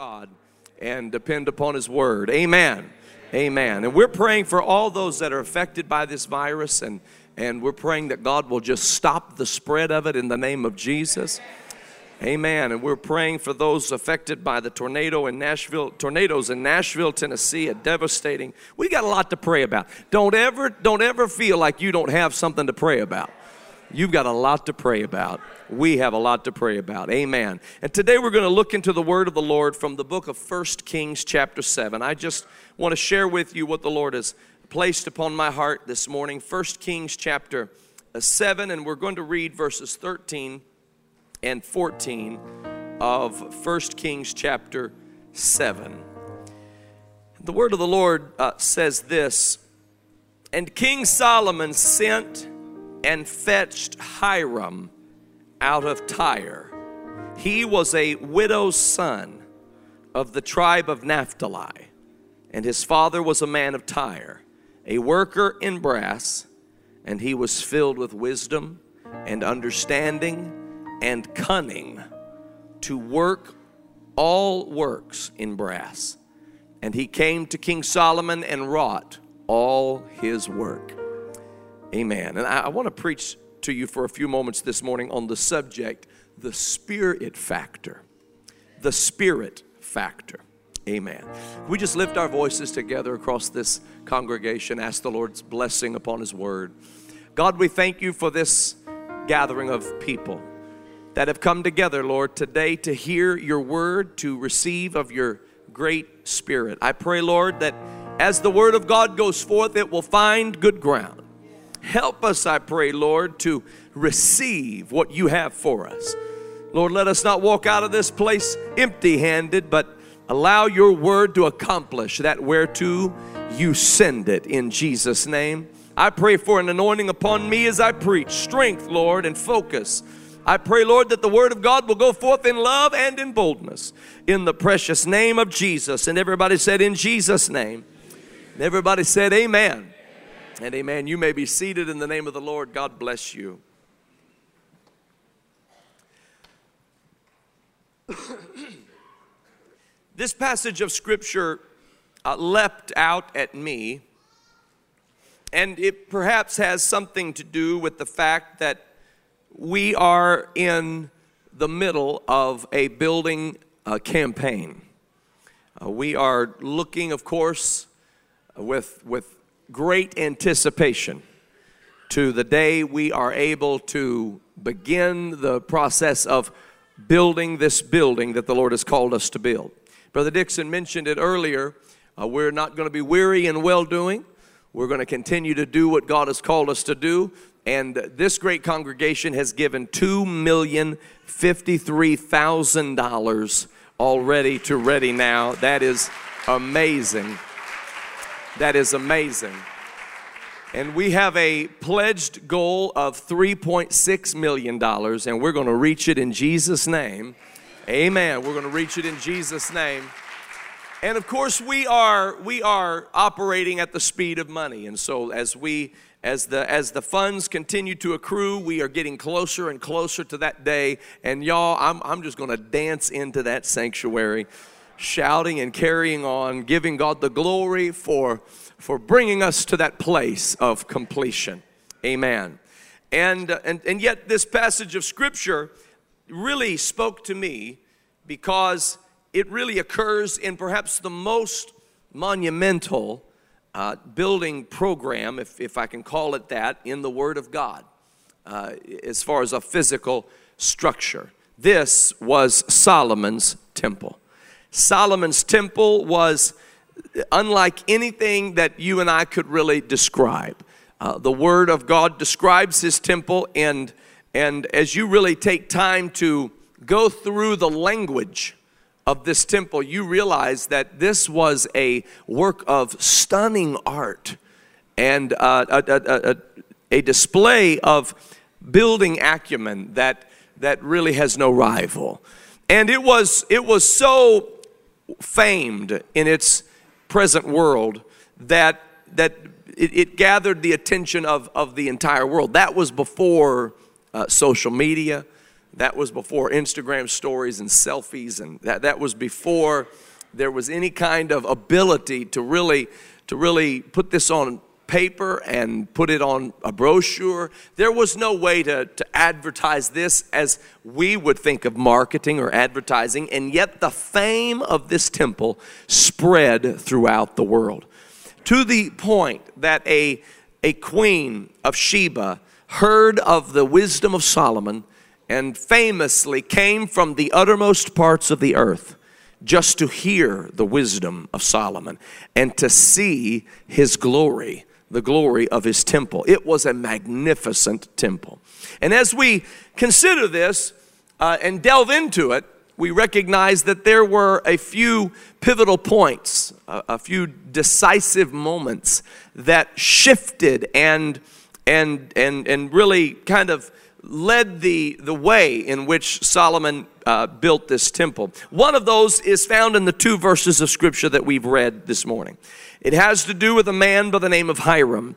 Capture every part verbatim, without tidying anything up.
God and depend upon His Word. Amen. Amen. And we're praying for all those that are affected by this virus, and, and we're praying that God will just stop the spread of it in the name of Jesus. Amen. And we're praying for those affected by the tornado in Nashville, tornadoes in Nashville, Tennessee, a devastating. We got a lot to pray about. Don't ever, don't ever feel like you don't have something to pray about. You've got a lot to pray about. We have a lot to pray about. Amen. And today we're going to look into the word of the Lord from the book of First Kings chapter seven. I just want to share with you what the Lord has placed upon my heart this morning. First Kings chapter seven, and we're going to read verses thirteen and fourteen of First Kings chapter seven. The word of the Lord uh, says this, "And King Solomon sent and fetched Hiram out of Tyre. He was a widow's son of the tribe of Naphtali, and his father was a man of Tyre, a worker in brass, and he was filled with wisdom and understanding and cunning to work all works in brass. And he came to King Solomon and wrought all his work." Amen. And I, I want to preach to you for a few moments this morning on the subject, the spirit factor. The spirit factor. Amen. We just lift our voices together across this congregation, ask the Lord's blessing upon His Word. God, we thank You for this gathering of people that have come together, Lord, today to hear Your Word, to receive of Your great Spirit. I pray, Lord, that as the Word of God goes forth, it will find good ground. Help us, I pray, Lord, to receive what You have for us. Lord, let us not walk out of this place empty-handed, but allow Your Word to accomplish that whereto You send it, in Jesus' name. I pray for an anointing upon me as I preach, strength, Lord, and focus. I pray, Lord, that the Word of God will go forth in love and in boldness, in the precious name of Jesus. And everybody said, in Jesus' name. And everybody said, amen. And amen. You may be seated in the name of the Lord. God bless you. This passage of Scripture uh, leapt out at me, and it perhaps has something to do with the fact that we are in the middle of a building uh, campaign. Uh, we are looking, of course, uh, with with. great anticipation to the day we are able to begin the process of building this building that the Lord has called us to build. Brother Dixon mentioned it earlier. Uh, we're not going to be weary in well-doing. We're going to continue to do what God has called us to do. And this great congregation has given two million fifty-three thousand dollars already to Ready Now. That is amazing. That is amazing. And we have a pledged goal of three point six million dollars, and we're going to reach it in Jesus' name. Amen. We're going to reach it in Jesus' name. And, of course, we are we are operating at the speed of money. And so as we as the as the funds continue to accrue, we are getting closer and closer to that day. And, y'all, I'm, I'm just going to dance into that sanctuary, shouting and carrying on, giving God the glory for, for bringing us to that place of completion. Amen. And, and, and yet this passage of Scripture really spoke to me because it really occurs in perhaps the most monumental uh, building program, if, if I can call it that, in the Word of God, uh, as far as a physical structure. This was Solomon's temple. Solomon's temple was unlike anything that you and I could really describe. Uh, the Word of God describes His temple, and, and as you really take time to go through the language of this temple, you realize that this was a work of stunning art and uh, a, a, a, a display of building acumen that, that really has no rival. And it was it was so famed in its present world that that it, it gathered the attention of, of the entire world. That was before uh, social media. That was before Instagram stories and selfies, and that, that was before there was any kind of ability to really, to really put this on paper and put it on a brochure. There was no way to, to advertise this as we would think of marketing or advertising, and yet the fame of this temple spread throughout the world to the point that a, a queen of Sheba heard of the wisdom of Solomon and famously came from the uttermost parts of the earth just to hear the wisdom of Solomon and to see his glory, the glory of his temple. It was a magnificent temple. And as we consider this uh, and delve into it, we recognize that there were a few pivotal points, a, a few decisive moments that shifted and and and and really kind of led the, the way in which Solomon uh, built this temple. One of those is found in the two verses of Scripture that we've read this morning. It has to do with a man by the name of Hiram.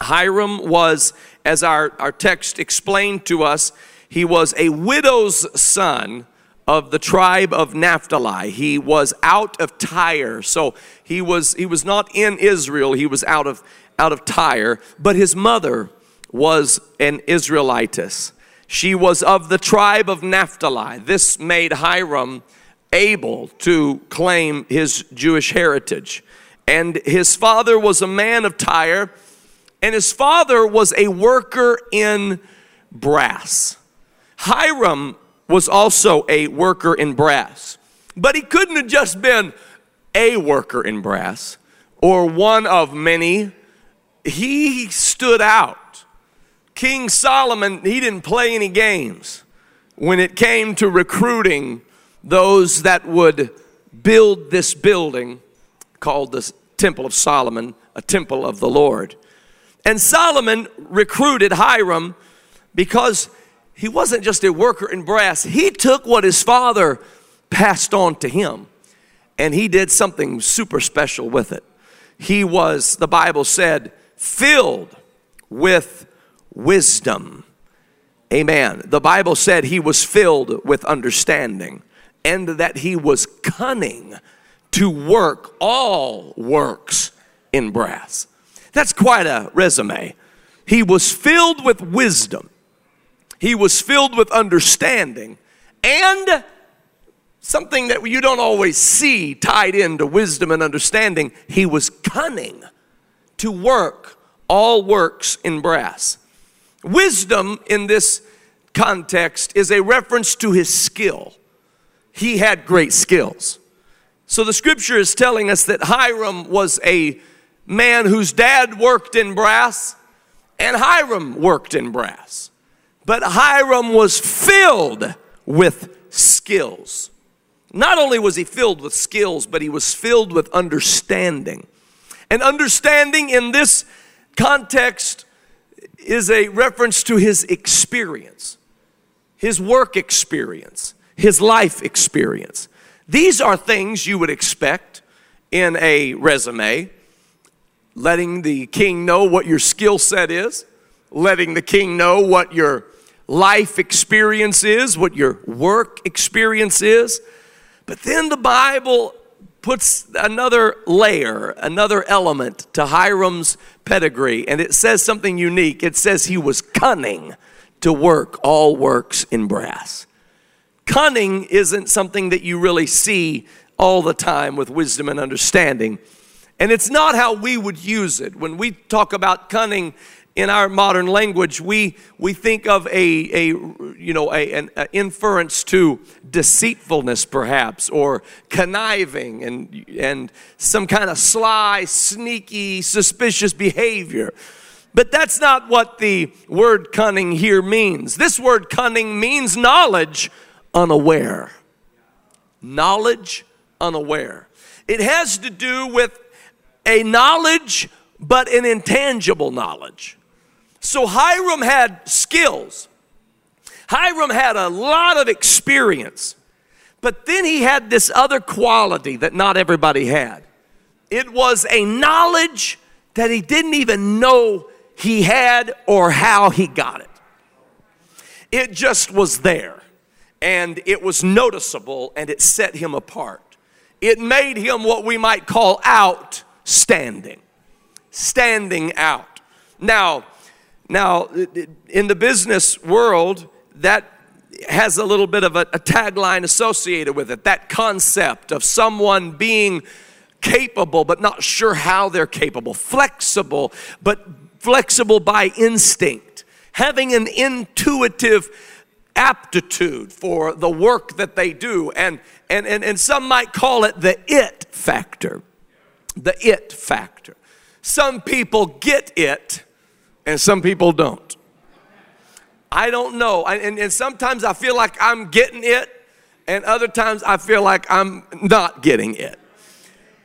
Hiram was, as our, our text explained to us, he was a widow's son of the tribe of Naphtali. He was out of Tyre, so he was he was not in Israel. He was out of out of Tyre, but his mother was an Israelitess. She was of the tribe of Naphtali. This made Hiram able to claim his Jewish heritage. And his father was a man of Tyre, and his father was a worker in brass. Hiram was also a worker in brass, but he couldn't have just been a worker in brass or one of many. He stood out. King Solomon, he didn't play any games when it came to recruiting those that would build this building called the Temple of Solomon, a temple of the Lord. And Solomon recruited Hiram because he wasn't just a worker in brass. He took what his father passed on to him, and he did something super special with it. He was, the Bible said, filled with wisdom. Amen. The Bible said he was filled with understanding and that he was cunning to work all works in brass. That's quite a resume. He was filled with wisdom. He was filled with understanding, and something that you don't always see tied into wisdom and understanding, he was cunning to work all works in brass. Wisdom in this context is a reference to his skill. He had great skills. So the Scripture is telling us that Hiram was a man whose dad worked in brass, and Hiram worked in brass. But Hiram was filled with skills. Not only was he filled with skills, but he was filled with understanding. And understanding in this context is a reference to his experience, his work experience, his life experience. These are things you would expect in a resume, letting the king know what your skill set is, letting the king know what your life experience is, what your work experience is. But then the Bible puts another layer, another element to Hiram's pedigree, and it says something unique. It says he was cunning to work all works in brass. Cunning isn't something that you really see all the time with wisdom and understanding, and it's not how we would use it. When we talk about cunning in our modern language, we we think of a a you know a, an a inference to deceitfulness, perhaps, or conniving and and some kind of sly, sneaky, suspicious behavior. But that's not what the word cunning here means. This word cunning means knowledge unaware. Knowledge unaware. It has to do with a knowledge, but an intangible knowledge. So Hiram had skills. Hiram had a lot of experience. But then he had this other quality that not everybody had. It was a knowledge that he didn't even know he had or how he got it. It just was there, and it was noticeable, and it set him apart. It made him what we might call outstanding. Standing out. Now, now in the business world, that has a little bit of a, a tagline associated with it. That concept of someone being capable but not sure how they're capable. Flexible, but flexible by instinct. Having an intuitive aptitude for the work that they do. And, and, and, and some might call it the it factor. The it factor. Some people get it and some people don't. I don't know. I, and, and sometimes I feel like I'm getting it, and other times I feel like I'm not getting it.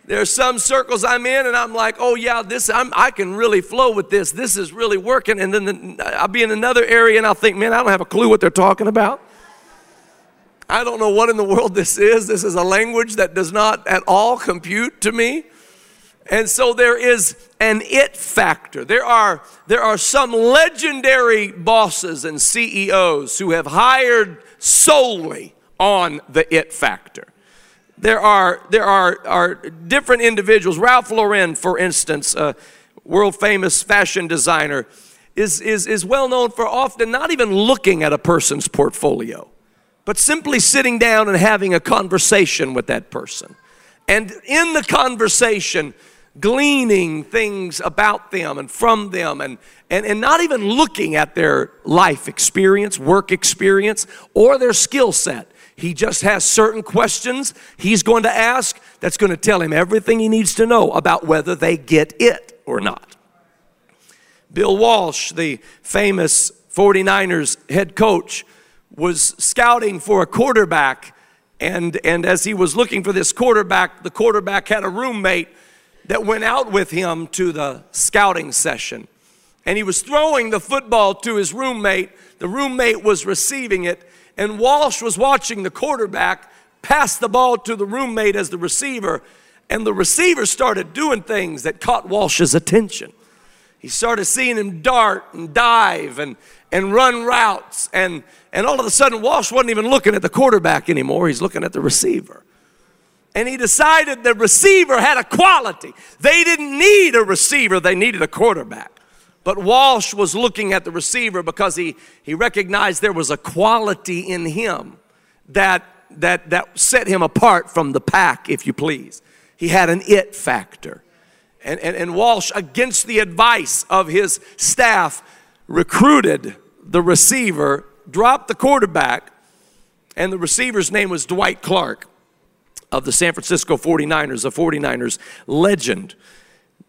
There are some circles I'm in, and I'm like, oh, yeah, this I'm, I can really flow with this. This is really working. And then the, I'll be in another area, and I'll think, man, I don't have a clue what they're talking about. I don't know what in the world this is. This is a language that does not at all compute to me. And so there is an it factor. There are, there are some legendary bosses and C E Os who have hired solely on the it factor. There are, there are, are different individuals. Ralph Lauren, for instance, a world-famous fashion designer, is, is, is well known for often not even looking at a person's portfolio, but simply sitting down and having a conversation with that person. And in the conversation, gleaning things about them and from them, and, and, and not even looking at their life experience, work experience, or their skill set. He just has certain questions he's going to ask that's going to tell him everything he needs to know about whether they get it or not. Bill Walsh, the famous forty-niners head coach, was scouting for a quarterback, and, and as he was looking for this quarterback, the quarterback had a roommate that went out with him to the scouting session. And he was throwing the football to his roommate. The roommate was receiving it. And Walsh was watching the quarterback pass the ball to the roommate as the receiver. And the receiver started doing things that caught Walsh's attention. He started seeing him dart and dive and, and run routes. And, and all of a sudden, Walsh wasn't even looking at the quarterback anymore. He's looking at the receiver. And he decided the receiver had a quality. They didn't need a receiver. They needed a quarterback. But Walsh was looking at the receiver because he, he recognized there was a quality in him that, that, that set him apart from the pack, if you please. He had an it factor. And, and, and Walsh, against the advice of his staff, recruited the receiver, dropped the quarterback, and the receiver's name was Dwight Clark of the San Francisco forty-niners, a forty-niners legend.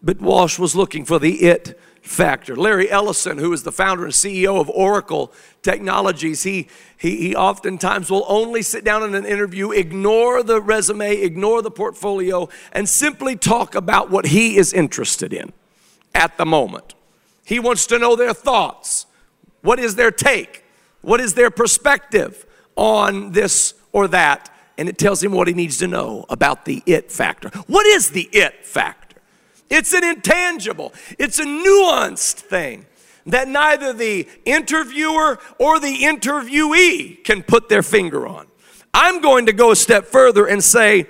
But Walsh was looking for the it factor. Larry Ellison, who is the founder and C E O of Oracle Technologies, he, he he oftentimes will only sit down in an interview, ignore the resume, ignore the portfolio, and simply talk about what he is interested in at the moment. He wants to know their thoughts. What is their take? What is their perspective on this or that? And it tells him what he needs to know about the it factor. What is the it factor? It's an intangible, it's a nuanced thing that neither the interviewer or the interviewee can put their finger on. I'm going to go a step further and say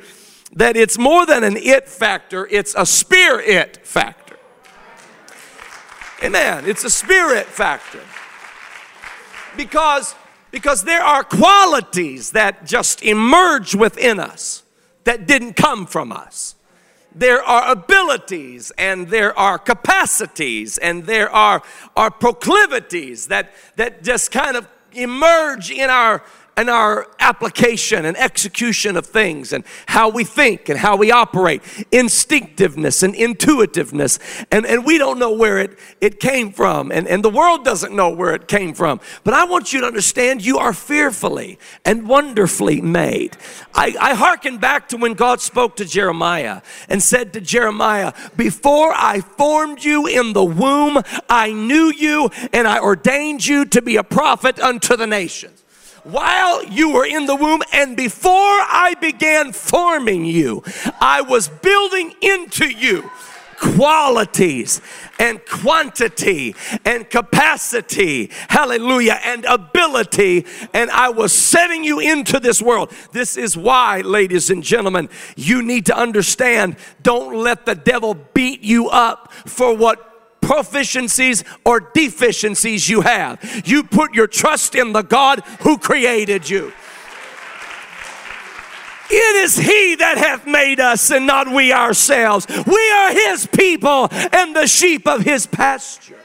that it's more than an it factor, it's a spirit factor. Amen, it's a spirit factor. Because, because there are qualities that just emerge within us that didn't come from us. There are abilities, and there are capacities, and there are, are proclivities that, that just kind of emerge in our, in our application and execution of things, and how we think and how we operate. Instinctiveness and intuitiveness, and, and we don't know where it, it came from, and, and the world doesn't know where it came from. But I want you to understand you are fearfully and wonderfully made. I, I hearken back to when God spoke to Jeremiah and said to Jeremiah, "Before I formed you in the womb, I knew you, and I ordained you to be a prophet unto the nations." While you were in the womb and before I began forming you, I was building into you qualities and quantity and capacity, hallelujah, and ability, and I was setting you into this world. This is why, ladies and gentlemen, you need to understand, don't let the devil beat you up for what proficiencies or deficiencies you have. You put your trust in the God who created you. It is He that hath made us and not we ourselves. We are His people and the sheep of His pasture.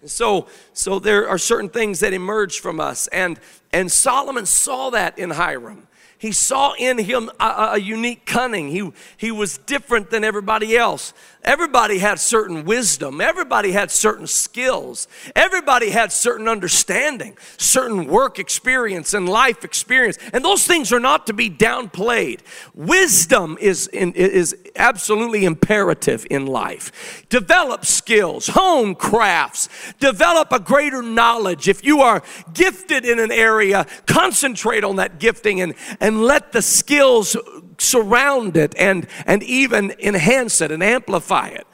And so, so there are certain things that emerge from us. And, and Solomon saw that in Hiram. He saw in him a, a unique cunning. He, he was different than everybody else. Everybody had certain wisdom. Everybody had certain skills. Everybody had certain understanding, certain work experience and life experience. And those things are not to be downplayed. Wisdom is, in, is absolutely imperative in life. Develop skills, hone crafts, develop a greater knowledge. If you are gifted in an area, concentrate on that gifting and, and And let the skills surround it and, and even enhance it and amplify it.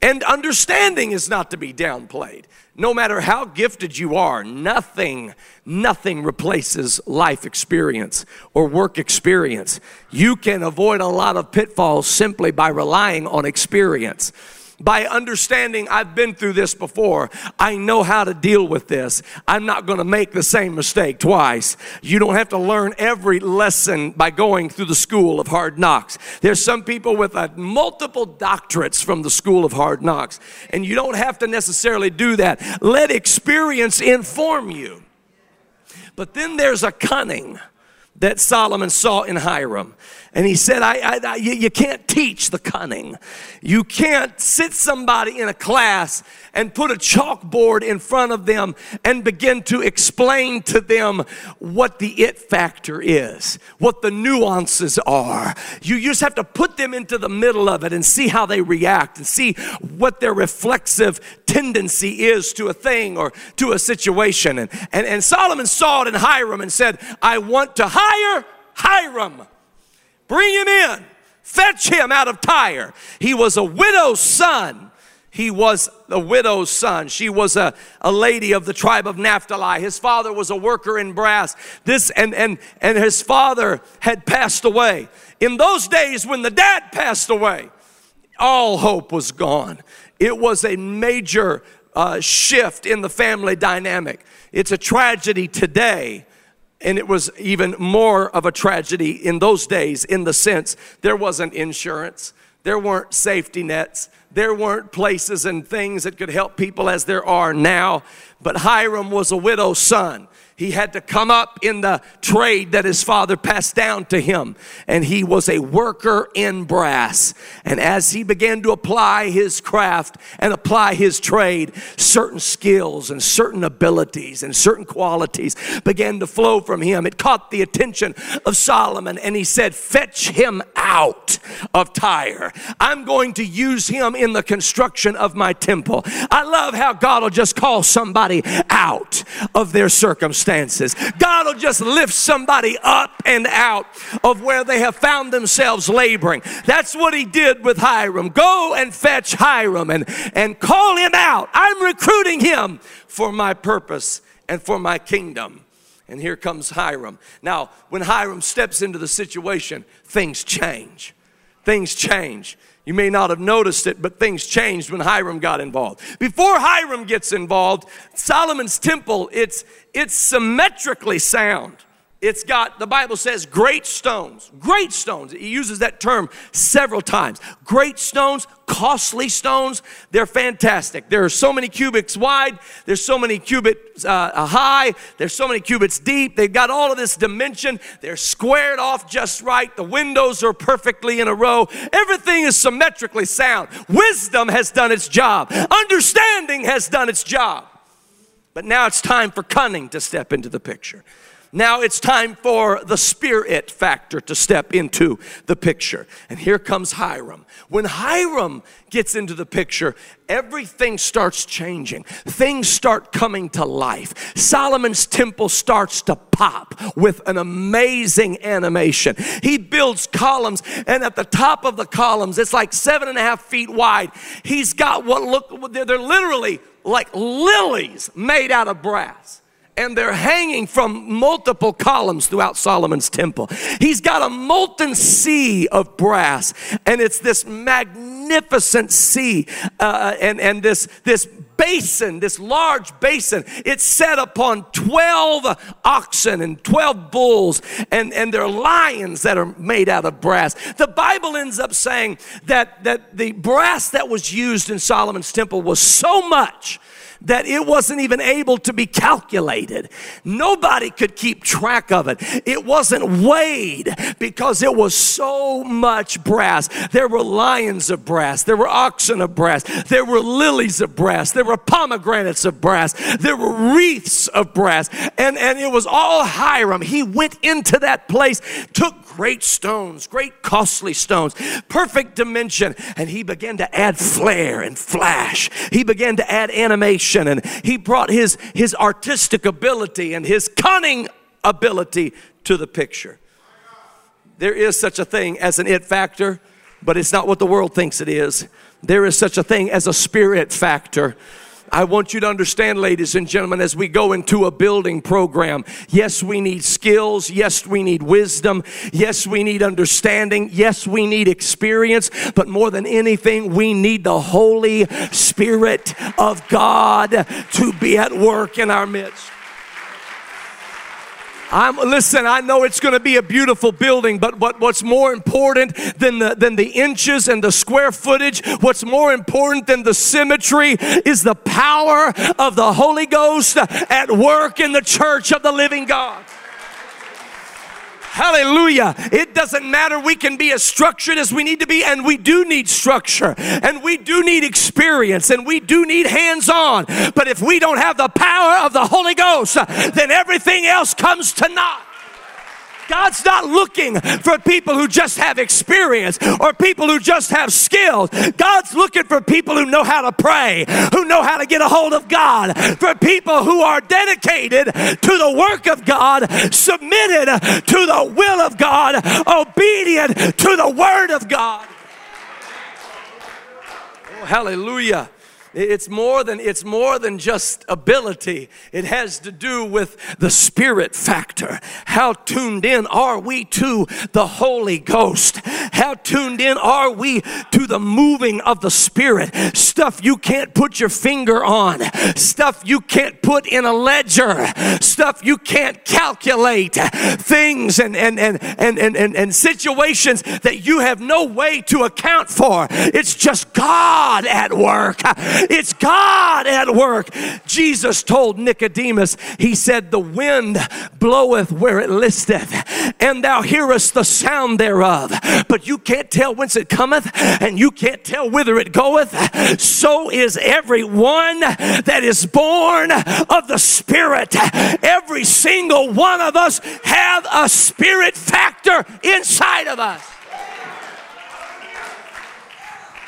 And understanding is not to be downplayed. No matter how gifted you are, nothing, nothing replaces life experience or work experience. You can avoid a lot of pitfalls simply by relying on experience. By understanding, I've been through this before. I know how to deal with this. I'm not going to make the same mistake twice. You don't have to learn every lesson by going through the school of hard knocks. There's some people with uh, multiple doctorates from the school of hard knocks, and you don't have to necessarily do that. Let experience inform you. But then there's a cunning that Solomon saw in Hiram. And he said, I, I, I, you can't teach the cunning. You can't sit somebody in a class and put a chalkboard in front of them and begin to explain to them what the it factor is, what the nuances are. You just have to put them into the middle of it and see how they react and see what their reflexive tendency is to a thing or to a situation. And, and, and Solomon saw it in Hiram and said, I want to hire Hiram. Bring him in. Fetch him out of Tyre. He was a widow's son. He was a widow's son. She was a, a lady of the tribe of Naphtali. His father was a worker in brass. This and, and, and his father had passed away. In those days when the dad passed away, all hope was gone. It was a major uh, shift in the family dynamic. It's a tragedy today. And it was even more of a tragedy in those days in the sense there wasn't insurance. There weren't safety nets. There weren't places and things that could help people as there are now. But Hiram was a widow's son. He had to come up in the trade that his father passed down to him. And he was a worker in brass. And as he began to apply his craft and apply his trade, certain skills and certain abilities and certain qualities began to flow from him. It caught the attention of Solomon, and he said, fetch him out of Tyre. I'm going to use him in the construction of my temple. I love how God will just call somebody out of their circumstance. God will just lift somebody up and out of where they have found themselves laboring. That's what he did with Hiram. Go and fetch Hiram and, and call him out. I'm recruiting him for my purpose and for my kingdom. And here comes Hiram. Now, when Hiram steps into the situation, things change. Things change. You may not have noticed it, but things changed when Hiram got involved. Before Hiram gets involved, Solomon's temple, it's it's symmetrically sound. It's got, the Bible says, great stones, great stones. He uses that term several times. Great stones, costly stones, they're fantastic. There are so many cubits wide. There's so many cubits uh, high. There's so many cubits deep. They've got all of this dimension. They're squared off just right. The windows are perfectly in a row. Everything is symmetrically sound. Wisdom has done its job. Understanding has done its job. But now it's time for cunning to step into the picture. Now it's time for the spirit factor to step into the picture. And here comes Hiram. When Hiram gets into the picture, everything starts changing. Things start coming to life. Solomon's temple starts to pop with an amazing animation. He builds columns, and at the top of the columns, it's like seven and a half feet wide. He's got what look, they're literally like lilies made out of brass. And they're hanging from multiple columns throughout Solomon's temple. He's got a molten sea of brass, and it's this magnificent sea, uh, and, and this, this basin, this large basin. It's set upon twelve oxen and twelve bulls, and, and there are lions that are made out of brass. The Bible ends up saying that, that the brass that was used in Solomon's temple was so much that it wasn't even able to be calculated. Nobody could keep track of it. It wasn't weighed because it was so much brass. There were lions of brass. There were oxen of brass. There were lilies of brass. There were pomegranates of brass. There were wreaths of brass. And, and it was all Hiram. He went into that place, took great stones, great costly stones, perfect dimension, and he began to add flair and flash. He began to add animation. And he brought his, his artistic ability and his cunning ability to the picture. There is such a thing as an it factor, but it's not what the world thinks it is. There is such a thing as a spirit factor. I want you to understand, ladies and gentlemen, as we go into a building program, yes, we need skills. Yes, we need wisdom. Yes, we need understanding. Yes, we need experience. But more than anything, we need the Holy Spirit of God to be at work in our midst. I'm, listen, I know it's going to be a beautiful building, but what, what's more important than the, than the inches and the square footage, what's more important than the symmetry is the power of the Holy Ghost at work in the church of the living God. Hallelujah. It doesn't matter. We can be as structured as we need to be, and we do need structure, and we do need experience, and we do need hands-on. But if we don't have the power of the Holy Ghost, then everything else comes to naught. God's not looking for people who just have experience or people who just have skills. God's looking for people who know how to pray, who know how to get a hold of God, for people who are dedicated to the work of God, submitted to the will of God, obedient to the word of God. Oh, hallelujah. It's more than it's more than just ability. It has to do with the spirit factor. How tuned in are we to the Holy Ghost? How tuned in are we to the moving of the Spirit? Stuff you can't put your finger on. Stuff you can't put in a ledger. Stuff you can't calculate. Things and and and and and, and, and situations that you have no way to account for. It's just God at work. It's God at work. Jesus told Nicodemus, he said, the wind bloweth where it listeth, and thou hearest the sound thereof, but you can't tell whence it cometh, and you can't tell whither it goeth. So is every one that is born of the Spirit. Every single one of us have a spirit factor inside of us.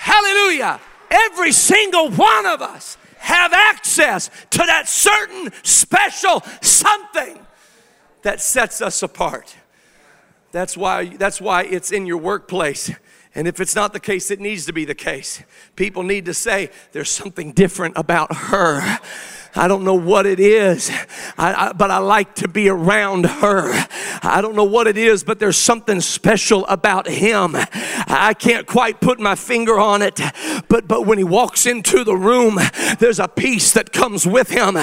Hallelujah. Every single one of us have access to that certain special something that sets us apart. That's why, that's why it's in your workplace. And if it's not the case, it needs to be the case. People need to say, there's something different about her. I don't know what it is, I, I, but I like to be around her. I don't know what it is, but there's something special about him. I can't quite put my finger on it, but, but when he walks into the room, there's a peace that comes with him.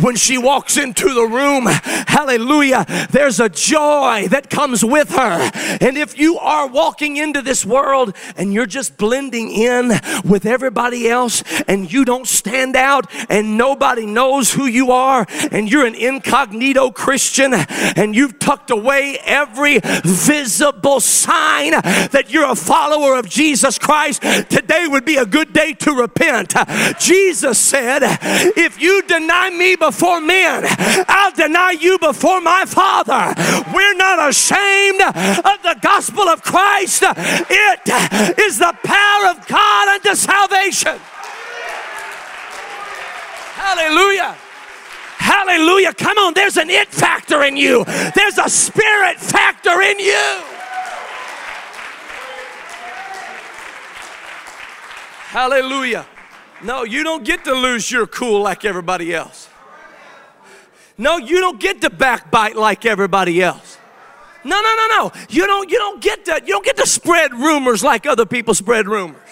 When she walks into the room, hallelujah, there's a joy that comes with her. And if you are walking into this world and you're just blending in with everybody else and you don't stand out and nobody knows knows who you are, and you're an incognito Christian, and you've tucked away every visible sign that you're a follower of Jesus Christ, today would be a good day to repent. Jesus said, if you deny me before men, I'll deny you before my Father. We're not ashamed of the gospel of Christ. It is the power of God unto salvation. Hallelujah. Hallelujah. Come on, there's an it factor in you. There's a spirit factor in you. Hallelujah. No, you don't get to lose your cool like everybody else. No, you don't get to backbite like everybody else. No, no, no, no. You don't, you don't get to, you don't get to spread rumors like other people spread rumors.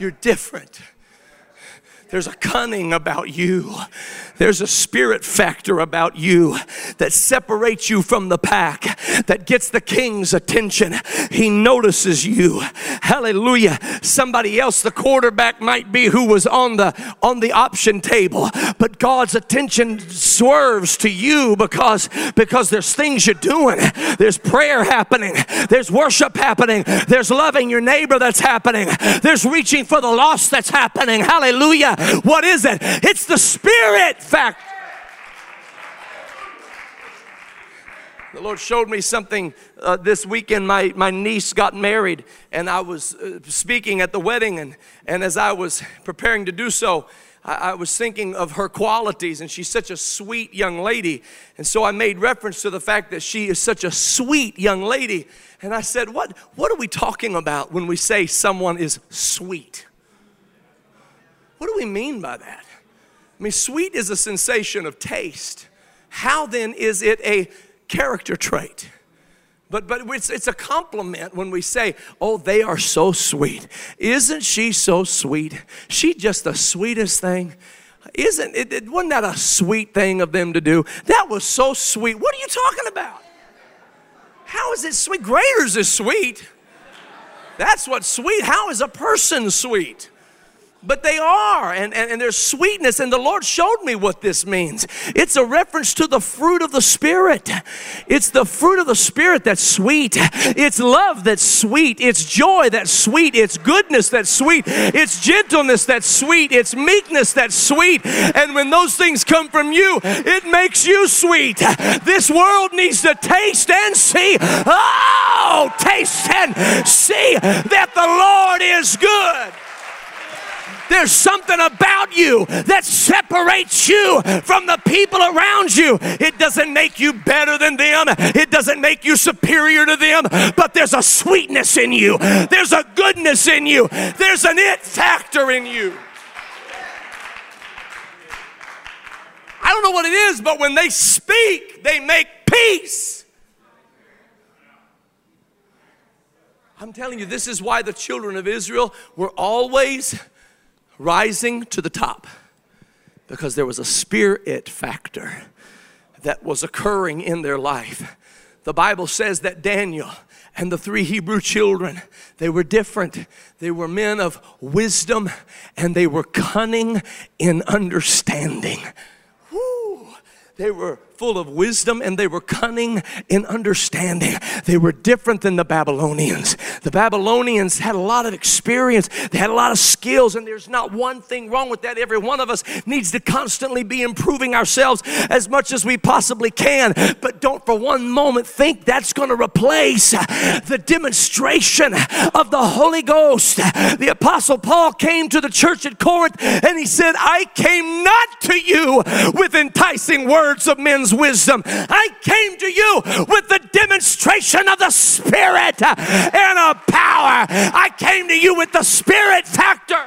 You're different. There's a cunning about you. There's a spirit factor about you that separates you from the pack, that gets the king's attention. He notices you. Hallelujah. Somebody else, the quarterback might be who was on the, on the option table, but God's attention swerves to you because, because there's things you're doing. There's prayer happening. There's worship happening. There's loving your neighbor that's happening. There's reaching for the lost that's happening. Hallelujah. What is it? It's the spirit factor. The Lord showed me something uh, this weekend. My, my niece got married, and I was uh, speaking at the wedding, and, and as I was preparing to do so, I, I was thinking of her qualities, and she's such a sweet young lady. And so I made reference to the fact that she is such a sweet young lady. And I said, what, what are we talking about when we say someone is sweet? What do we mean by that? I mean, sweet is a sensation of taste. How then is it a character trait? But but it's, it's a compliment when we say, oh, they are so sweet. Isn't she so sweet? She just the sweetest thing. Isn't it, it wasn't that a sweet thing of them to do? That was so sweet. What are you talking about? How is it sweet? Graders is sweet. That's what's sweet. How is a person sweet? But they are, and, and, and there's sweetness, and the Lord showed me what this means. It's a reference to the fruit of the Spirit. It's the fruit of the Spirit that's sweet. It's love that's sweet. It's joy that's sweet. It's goodness that's sweet. It's gentleness that's sweet. It's meekness that's sweet. And when those things come from you, it makes you sweet. This world needs to taste and see. Oh, taste and see that the Lord is good. There's something about you that separates you from the people around you. It doesn't make you better than them. It doesn't make you superior to them. But there's a sweetness in you. There's a goodness in you. There's an it factor in you. I don't know what it is, but when they speak, they make peace. I'm telling you, this is why the children of Israel were always rising to the top, because there was a spirit factor that was occurring in their life. The Bible says that Daniel and the three Hebrew children, they were different. They were men of wisdom, and they were cunning in understanding. Woo! They were full of wisdom, and they were cunning in understanding. They were different than the Babylonians. The Babylonians had a lot of experience. They had a lot of skills, and there's not one thing wrong with that. Every one of us needs to constantly be improving ourselves as much as we possibly can, but don't for one moment think that's going to replace the demonstration of the Holy Ghost. The Apostle Paul came to the church at Corinth, and he said, I came not to you with enticing words of men's wisdom. I came to you with the demonstration of the Spirit and of power. I came to you with the Spirit factor.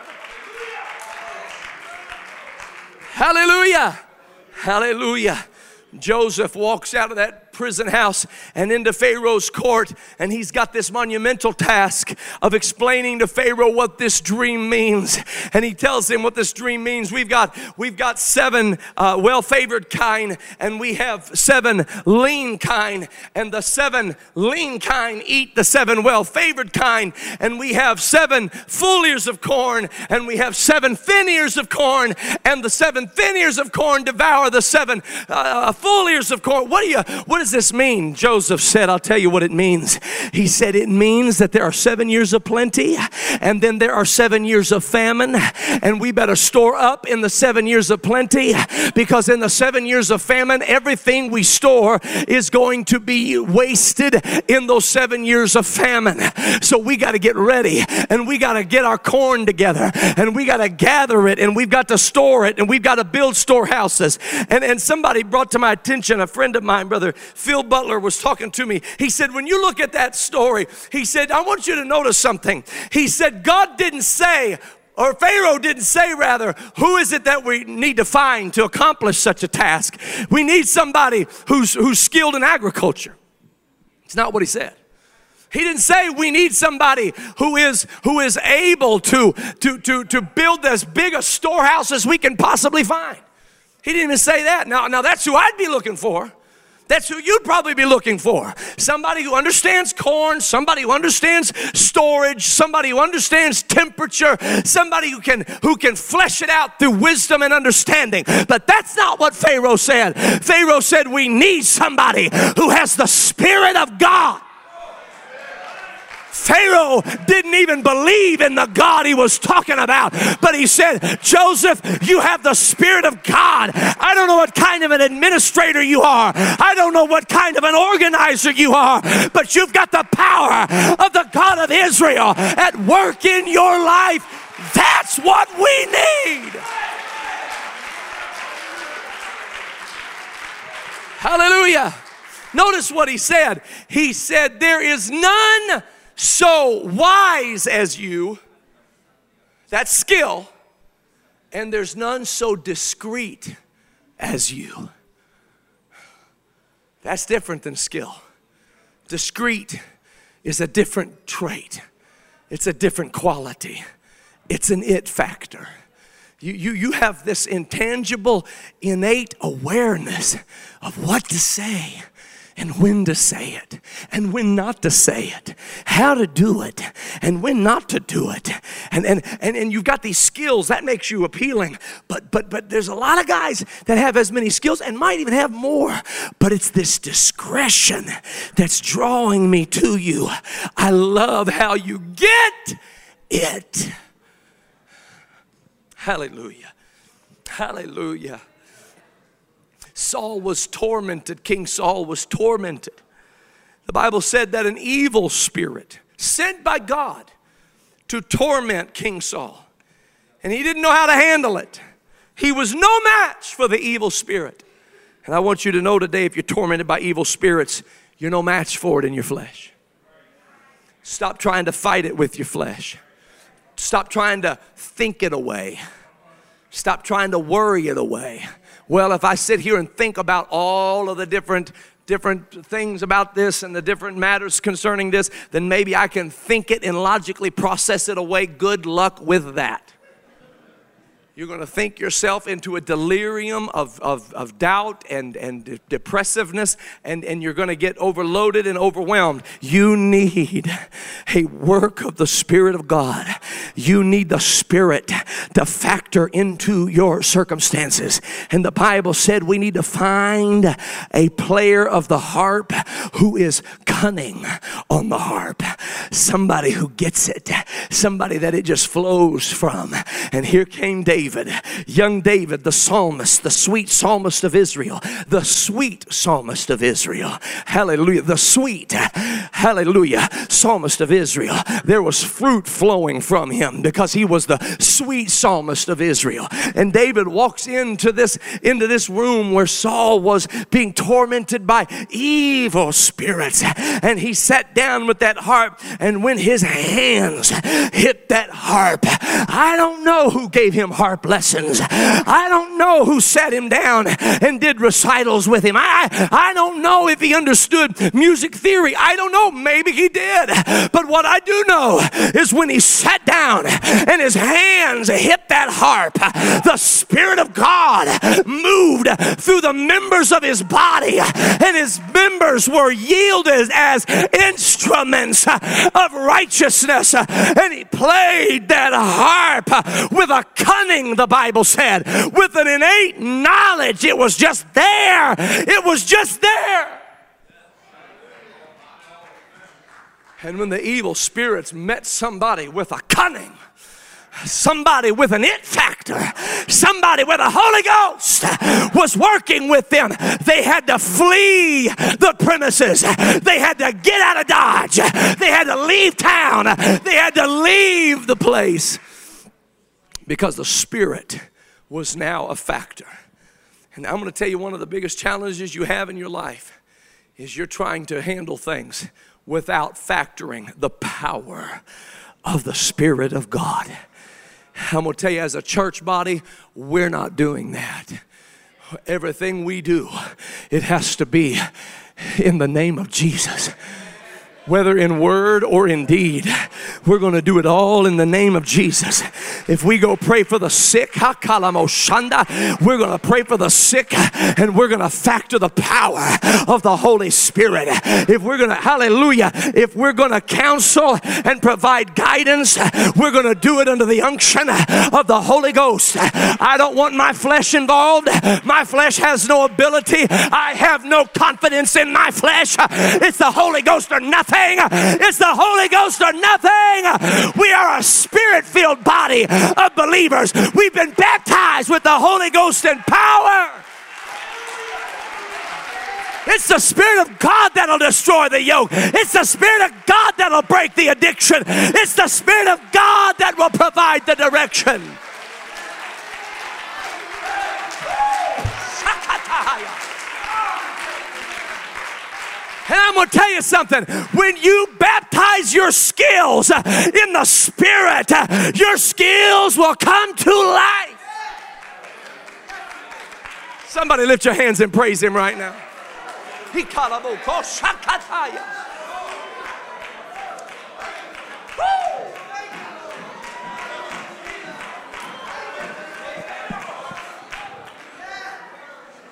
Hallelujah. Hallelujah. Joseph walks out of that that prison house and into Pharaoh's court, and he's got this monumental task of explaining to Pharaoh what this dream means. And he tells him what this dream means. We've got, we've got seven uh, well-favored kine, and we have seven lean kine, and the seven lean kine eat the seven well-favored kine, and we have seven full ears of corn, and we have seven thin ears of corn, and the seven thin ears of corn devour the seven uh, full ears of corn. What do you, what does this mean? Joseph said, I'll tell you what it means. He said, it means that there are seven years of plenty, and then there are seven years of famine, and we better store up in the seven years of plenty, because in the seven years of famine, everything we store is going to be wasted in those seven years of famine. So we got to get ready, and we got to get our corn together, and we got to gather it, and we've got to store it, and we've got to build storehouses. And, and somebody brought to my attention, a friend of mine, brother Phil Butler, was talking to me. He said, when you look at that story, he said, I want you to notice something. He said, God didn't say, or Pharaoh didn't say rather, who is it that we need to find to accomplish such a task? We need somebody who's, who's skilled in agriculture. It's not what he said. He didn't say we need somebody who is who is able to, to, to, to build as big a storehouse as we can possibly find. He didn't even say that. Now, now that's who I'd be looking for. That's who you'd probably be looking for. Somebody who understands corn, somebody who understands storage, somebody who understands temperature, somebody who can who can flesh it out through wisdom and understanding. But that's not what Pharaoh said. Pharaoh said, we need somebody who has the Spirit of God. Pharaoh didn't even believe in the God he was talking about, but he said, Joseph, you have the Spirit of God. I don't know what kind of an administrator you are. I don't know what kind of an organizer you are, but you've got the power of the God of Israel at work in your life. That's what we need. Hallelujah. Notice what he said. He said, there is none so wise as you, that's skill, and there's none so discreet as you. That's different than skill. Discreet is a different trait. It's a different quality. It's an it factor. You, you, you have this intangible, innate awareness of what to say, and when to say it, and when not to say it, how to do it, and when not to do it. And and and, and you've got these skills that makes you appealing, but but but there's a lot of guys that have as many skills and might even have more, but it's this discretion that's drawing me to you. I love how you get it. Hallelujah. Hallelujah. Saul was tormented. King Saul was tormented. The Bible said that an evil spirit sent by God to torment King Saul. And he didn't know how to handle it. He was no match for the evil spirit. And I want you to know today, if you're tormented by evil spirits, you're no match for it in your flesh. Stop trying to fight it with your flesh. Stop trying to think it away. Stop trying to worry it away. Well, if I sit here and think about all of the different different things about this and the different matters concerning this, then maybe I can think it and logically process it away. Good luck with that. You're going to think yourself into a delirium of, of, of doubt and, and de- depressiveness, and, and you're going to get overloaded and overwhelmed. You need a work of the Spirit of God. You need the Spirit to factor into your circumstances. And the Bible said we need to find a player of the harp who is cunning on the harp. Somebody who gets it. Somebody that it just flows from. And here came David. David, young David, the psalmist, the sweet psalmist of Israel, the sweet psalmist of Israel. Hallelujah. The sweet, hallelujah, psalmist of Israel. There was fruit flowing from from him because he was the sweet psalmist of Israel. And David walks into this, into this room where Saul was being tormented by evil spirits. And he sat down with that harp, and when his hands hit that harp, I don't know who gave him harp lessons. I don't know who sat him down and did recitals with him. I, I don't know if he understood music theory. I don't know. Maybe he did. But what I do know is when he sat down and his hands hit that harp, the Spirit of God moved through the members of his body, and his members were yielded as instruments of righteousness. And he played that harp with a cunning, the Bible said, with an innate knowledge. It was just there. It was just there. And when the evil spirits met somebody with a cunning, somebody with an it factor, somebody where the Holy Ghost was working with them, they had to flee the premises. They had to get out of Dodge. They had to leave town. They had to leave the place because the spirit was now a factor. And I'm going to tell you, one of the biggest challenges you have in your life is you're trying to handle things without factoring the power of the Spirit of God. I'm going to tell you, as a church body, we're not doing that. Everything we do, it has to be in the name of Jesus. Whether in word or in deed, we're going to do it all in the name of Jesus. If we go pray for the sick, we're going to pray for the sick, and we're going to factor the power of the Holy Spirit. If we're going to, hallelujah, if we're going to counsel and provide guidance, we're going to do it under the unction of the Holy Ghost. I don't want my flesh involved. My flesh has no ability. I have no confidence in my flesh. It's the Holy Ghost or nothing. It's the Holy Ghost or nothing. We are a spirit-filled body of believers. We've been baptized with the Holy Ghost in power. It's the Spirit of God that'll destroy the yoke. It's the Spirit of God that'll break the addiction. It's the Spirit of God that will provide the direction. And I'm going to tell you something. When you baptize your skills in the Spirit, your skills will come to life. Somebody lift your hands and praise Him right now.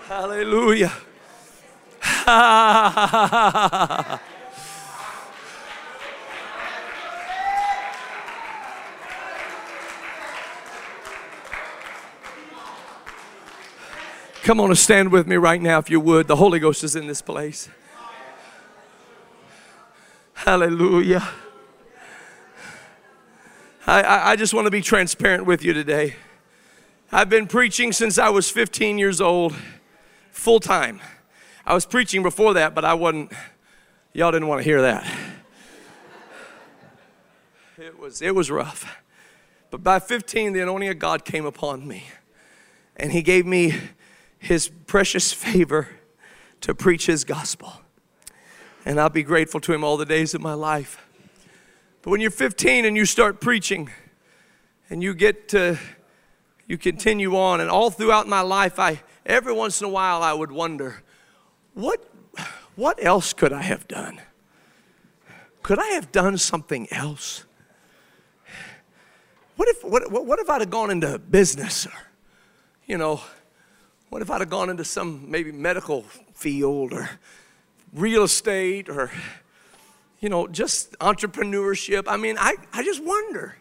Hallelujah. Come on and stand with me right now if you would. The Holy Ghost is in this place. Hallelujah. I, I, I just want to be transparent with you today. I've been preaching since I was fifteen years old, full time. I was preaching before that, but I wasn't, y'all didn't want to hear that. It was, it was rough. But by fifteen, the anointing of God came upon me. And He gave me His precious favor to preach His gospel. And I'll be grateful to Him all the days of my life. But when you're fifteen and you start preaching, and you get to, you continue on, and all throughout my life, I every once in a while I would wonder, What, what else could I have done? Could I have done something else? What if, what, what if I'd have gone into business? Or, you know, what if I'd have gone into some maybe medical field or real estate or, you know, just entrepreneurship? I mean, I, I just wonder.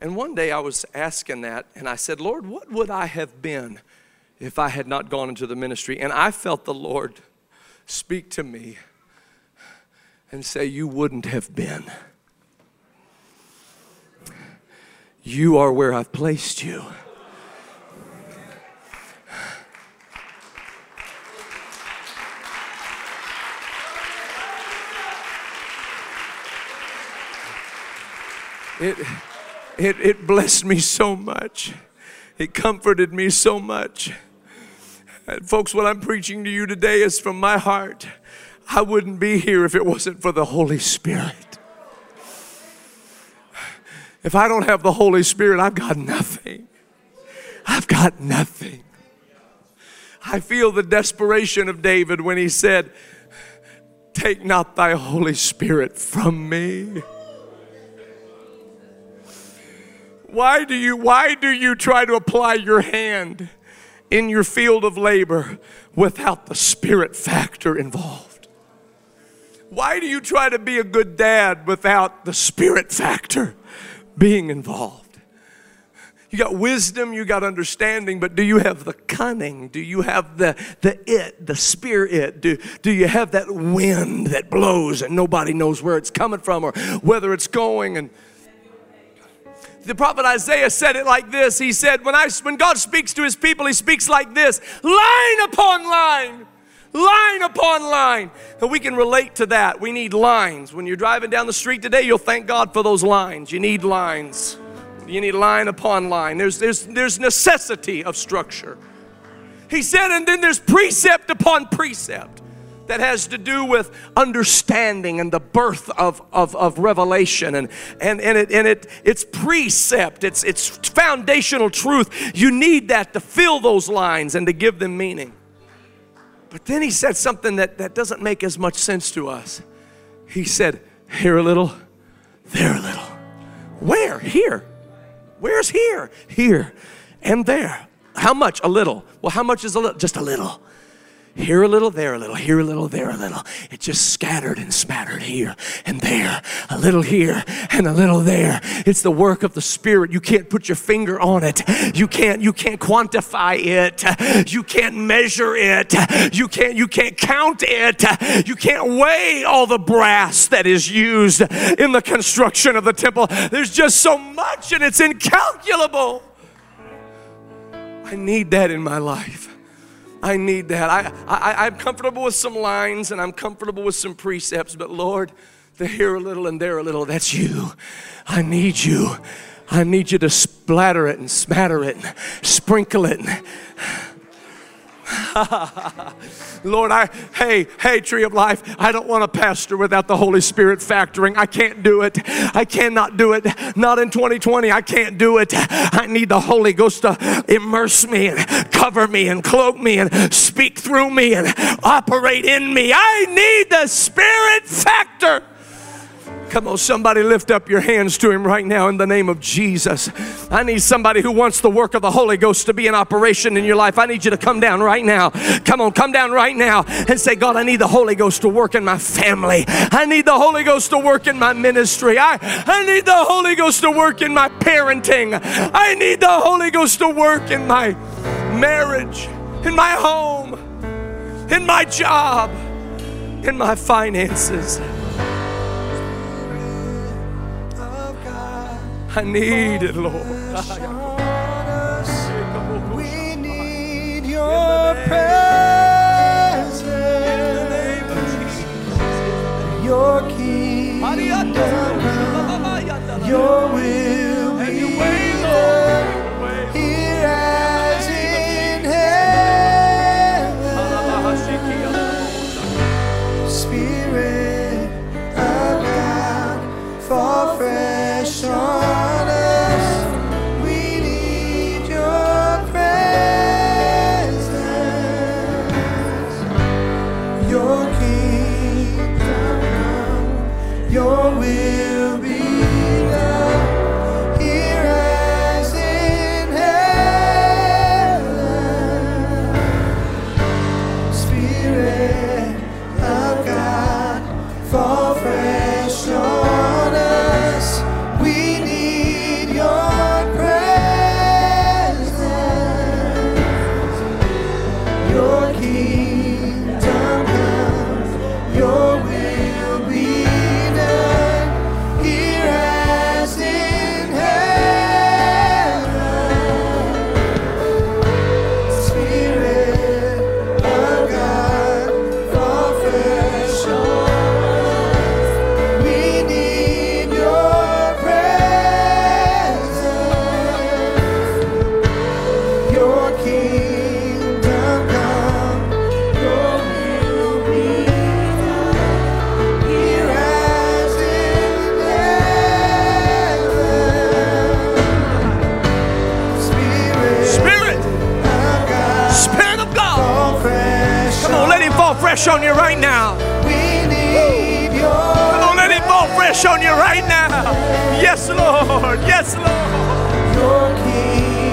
And one day I was asking that, and I said, Lord, what would I have been if I had not gone into the ministry? And I felt the Lord speak to me and say, you wouldn't have been. You are where I've placed you. It, it, it blessed me so much. It comforted me so much. And folks, what I'm preaching to you today is from my heart. I wouldn't be here if it wasn't for the Holy Spirit. If I don't have the Holy Spirit, I've got nothing. I've got nothing. I feel the desperation of David when he said, "Take not thy Holy Spirit from me." Why do you, why do you try to apply your hand in your field of labor without the Spirit factor involved? Why do you try to be a good dad without the Spirit factor being involved? You got wisdom, you got understanding, but do you have the cunning? Do you have the, the it, the spirit? Do, do you have that wind that blows and nobody knows where it's coming from or whether it's going? And the prophet Isaiah said it like this. He said, when I, when God speaks to his people, he speaks like this, line upon line, line upon line. And we can relate to that. We need lines. When you're driving down the street today, you'll thank God for those lines. You need lines. You need line upon line. There's, there's, there's necessity of structure. He said, and then there's precept upon precept that has to do with understanding and the birth of, of, of revelation. And, and, and, it, and it, it's precept, it's, it's foundational truth. You need that to fill those lines and to give them meaning. But then he said something that, that doesn't make as much sense to us. He said, here a little, there a little. Where? Here. Where's here? Here and there. How much? A little. Well, how much is a little? Just a little. Here a little, there a little, here a little, there a little. It just scattered and spattered here and there. A little here and a little there. It's the work of the Spirit. You can't put your finger on it. You can't, you can't quantify it. You can't measure it. You can't, you can't count it. You can't weigh all the brass that is used in the construction of the temple. There's just so much and it's incalculable. I need that in my life. I need that. I, I, I'm comfortable with some lines and I'm comfortable with some precepts, but Lord, the here a little and there a little, that's you. I need you. I need you to splatter it and smatter it and sprinkle it. Lord, I, hey, hey, Tree of Life, I don't want a pastor without the Holy Spirit factoring. I can't do it. I cannot do it. Not in twenty twenty. I can't do it. I need the Holy Ghost to immerse me and cover me and cloak me and speak through me and operate in me. I need the Spirit factor. Come on, somebody lift up your hands to him right now in the name of Jesus. I need somebody who wants the work of the Holy Ghost to be in operation in your life. I need you to come down right now. Come on, come down right now and say, God, I need the Holy Ghost to work in my family. I need the Holy Ghost to work in my ministry. I, I need the Holy Ghost to work in my parenting. I need the Holy Ghost to work in my marriage, in my home, in my job, in my finances. I need it, Lord. We need your presence. In the name of Jesus. Your kingdom. Your will be done here as in heaven. Spirit of God, fall fresh on. fresh on you right now. We need your Come on, let it fall fresh on you right now. Yes, Lord. Yes, Lord. Your King.